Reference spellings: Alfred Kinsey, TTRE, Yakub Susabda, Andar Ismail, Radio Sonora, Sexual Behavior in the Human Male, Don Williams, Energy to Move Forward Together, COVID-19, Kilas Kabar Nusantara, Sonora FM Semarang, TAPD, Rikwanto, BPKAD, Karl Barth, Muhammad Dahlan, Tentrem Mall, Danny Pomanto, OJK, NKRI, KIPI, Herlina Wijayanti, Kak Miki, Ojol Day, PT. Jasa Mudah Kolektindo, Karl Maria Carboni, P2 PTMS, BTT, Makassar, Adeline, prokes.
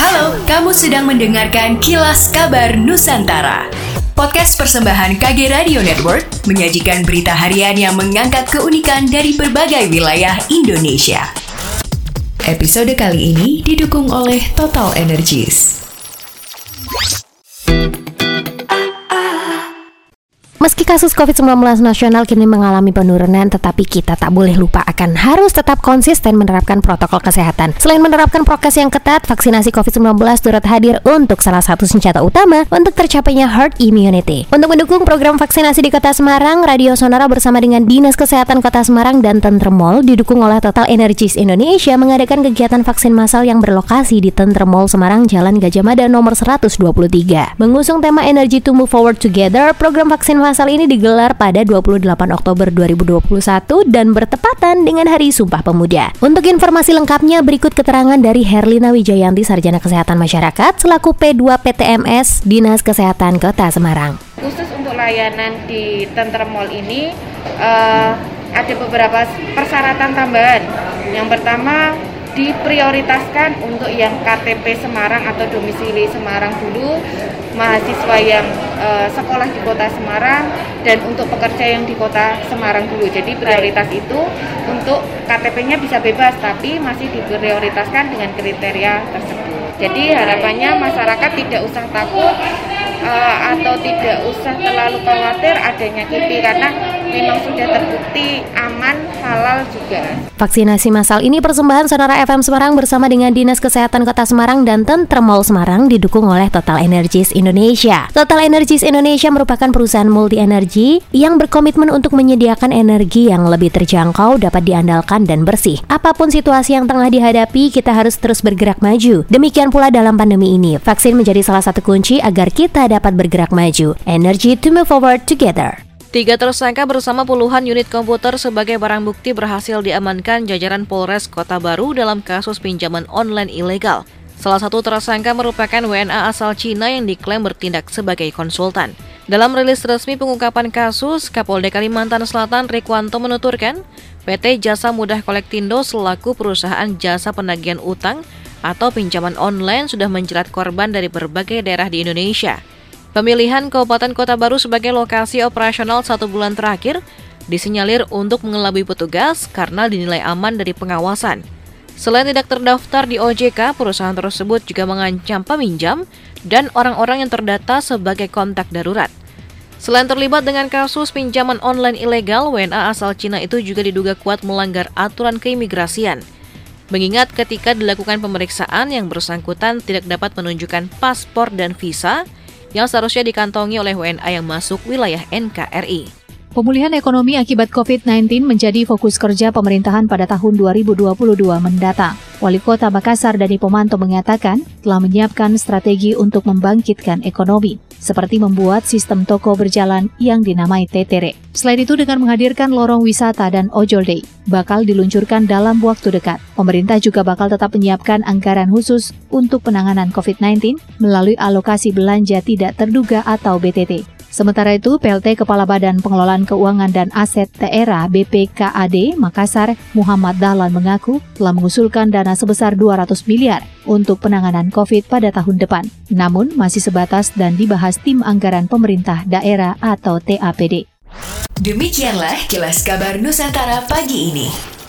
Halo, kamu sedang mendengarkan Kilas Kabar Nusantara. Podcast persembahan KG Radio Network menyajikan berita harian yang mengangkat keunikan dari berbagai wilayah Indonesia. Episode kali ini didukung oleh Total Energies. Meski kasus COVID-19 nasional kini mengalami penurunan, tetapi kita tak boleh lupa akan harus tetap konsisten menerapkan protokol kesehatan. Selain menerapkan prokes yang ketat, vaksinasi COVID-19 turut hadir untuk salah satu senjata utama untuk tercapainya herd immunity. Untuk mendukung program vaksinasi di Kota Semarang, Radio Sonora bersama dengan Dinas Kesehatan Kota Semarang dan Tentrem Mall didukung oleh Total Energies Indonesia mengadakan kegiatan vaksin massal yang berlokasi di Tentrem Mall Semarang, Jalan Gajah Mada nomor 123. Mengusung tema Energy to Move Forward Together, program vaksin massal ini digelar pada 28 Oktober 2021 dan bertepatan dengan Hari Sumpah Pemuda. Untuk informasi lengkapnya berikut keterangan dari Herlina Wijayanti, Sarjana Kesehatan Masyarakat selaku P2 PTMS Dinas Kesehatan Kota Semarang. Khusus untuk layanan di Tentrem Mall ini ada beberapa persyaratan tambahan. Yang pertama, diprioritaskan untuk yang KTP Semarang atau domisili Semarang dulu, mahasiswa yang sekolah di Kota Semarang, dan untuk pekerja yang di Kota Semarang dulu. Jadi prioritas itu untuk KTP-nya bisa bebas, tapi masih diprioritaskan dengan kriteria tersebut. Jadi harapannya masyarakat tidak usah takut atau tidak usah terlalu khawatir adanya KIPI, karena memang sudah terbukti aman, halal juga. Vaksinasi massal ini persembahan Sonora FM Semarang bersama dengan Dinas Kesehatan Kota Semarang dan Tentrem Mall Semarang didukung oleh Total Energies Indonesia. Total Energies Indonesia merupakan perusahaan multi-energi yang berkomitmen untuk menyediakan energi yang lebih terjangkau, dapat diandalkan, dan bersih. Apapun situasi yang tengah dihadapi, kita harus terus bergerak maju. Demikian pula dalam pandemi ini, vaksin menjadi salah satu kunci agar kita dapat bergerak maju. Energy to move forward together. 3 tersangka bersama puluhan unit komputer sebagai barang bukti berhasil diamankan jajaran Polres Kota Baru dalam kasus pinjaman online ilegal. Salah satu tersangka merupakan WNA asal Cina yang diklaim bertindak sebagai konsultan. Dalam rilis resmi pengungkapan kasus, Kapolda Kalimantan Selatan Rikwanto menuturkan, PT. Jasa Mudah Kolektindo selaku perusahaan jasa penagihan utang atau pinjaman online sudah menjerat korban dari berbagai daerah di Indonesia. Pemilihan Kabupaten Kota Baru sebagai lokasi operasional 1 bulan terakhir disinyalir untuk mengelabui petugas karena dinilai aman dari pengawasan. Selain tidak terdaftar di OJK, perusahaan tersebut juga mengancam peminjam dan orang-orang yang terdata sebagai kontak darurat. Selain terlibat dengan kasus pinjaman online ilegal, WNA asal Cina itu juga diduga kuat melanggar aturan keimigrasian. Mengingat ketika dilakukan pemeriksaan, yang bersangkutan tidak dapat menunjukkan paspor dan visa yang seharusnya dikantongi oleh WNA yang masuk wilayah NKRI. Pemulihan ekonomi akibat COVID-19 menjadi fokus kerja pemerintahan pada tahun 2022 mendatang. Wali Kota Makassar Danny Pomanto mengatakan telah menyiapkan strategi untuk membangkitkan ekonomi, seperti membuat sistem toko berjalan yang dinamai TTRE. Selain itu, dengan menghadirkan lorong wisata dan Ojol Day, bakal diluncurkan dalam waktu dekat. Pemerintah juga bakal tetap menyiapkan anggaran khusus untuk penanganan COVID-19 melalui alokasi belanja tidak terduga atau BTT. Sementara itu, PLT Kepala Badan Pengelolaan Keuangan dan Aset Daerah BPKAD Makassar, Muhammad Dahlan mengaku telah mengusulkan dana sebesar 200 miliar untuk penanganan COVID pada tahun depan. Namun, masih sebatas dan dibahas tim anggaran pemerintah daerah atau TAPD. Demikianlah Kilas Kabar Nusantara pagi ini.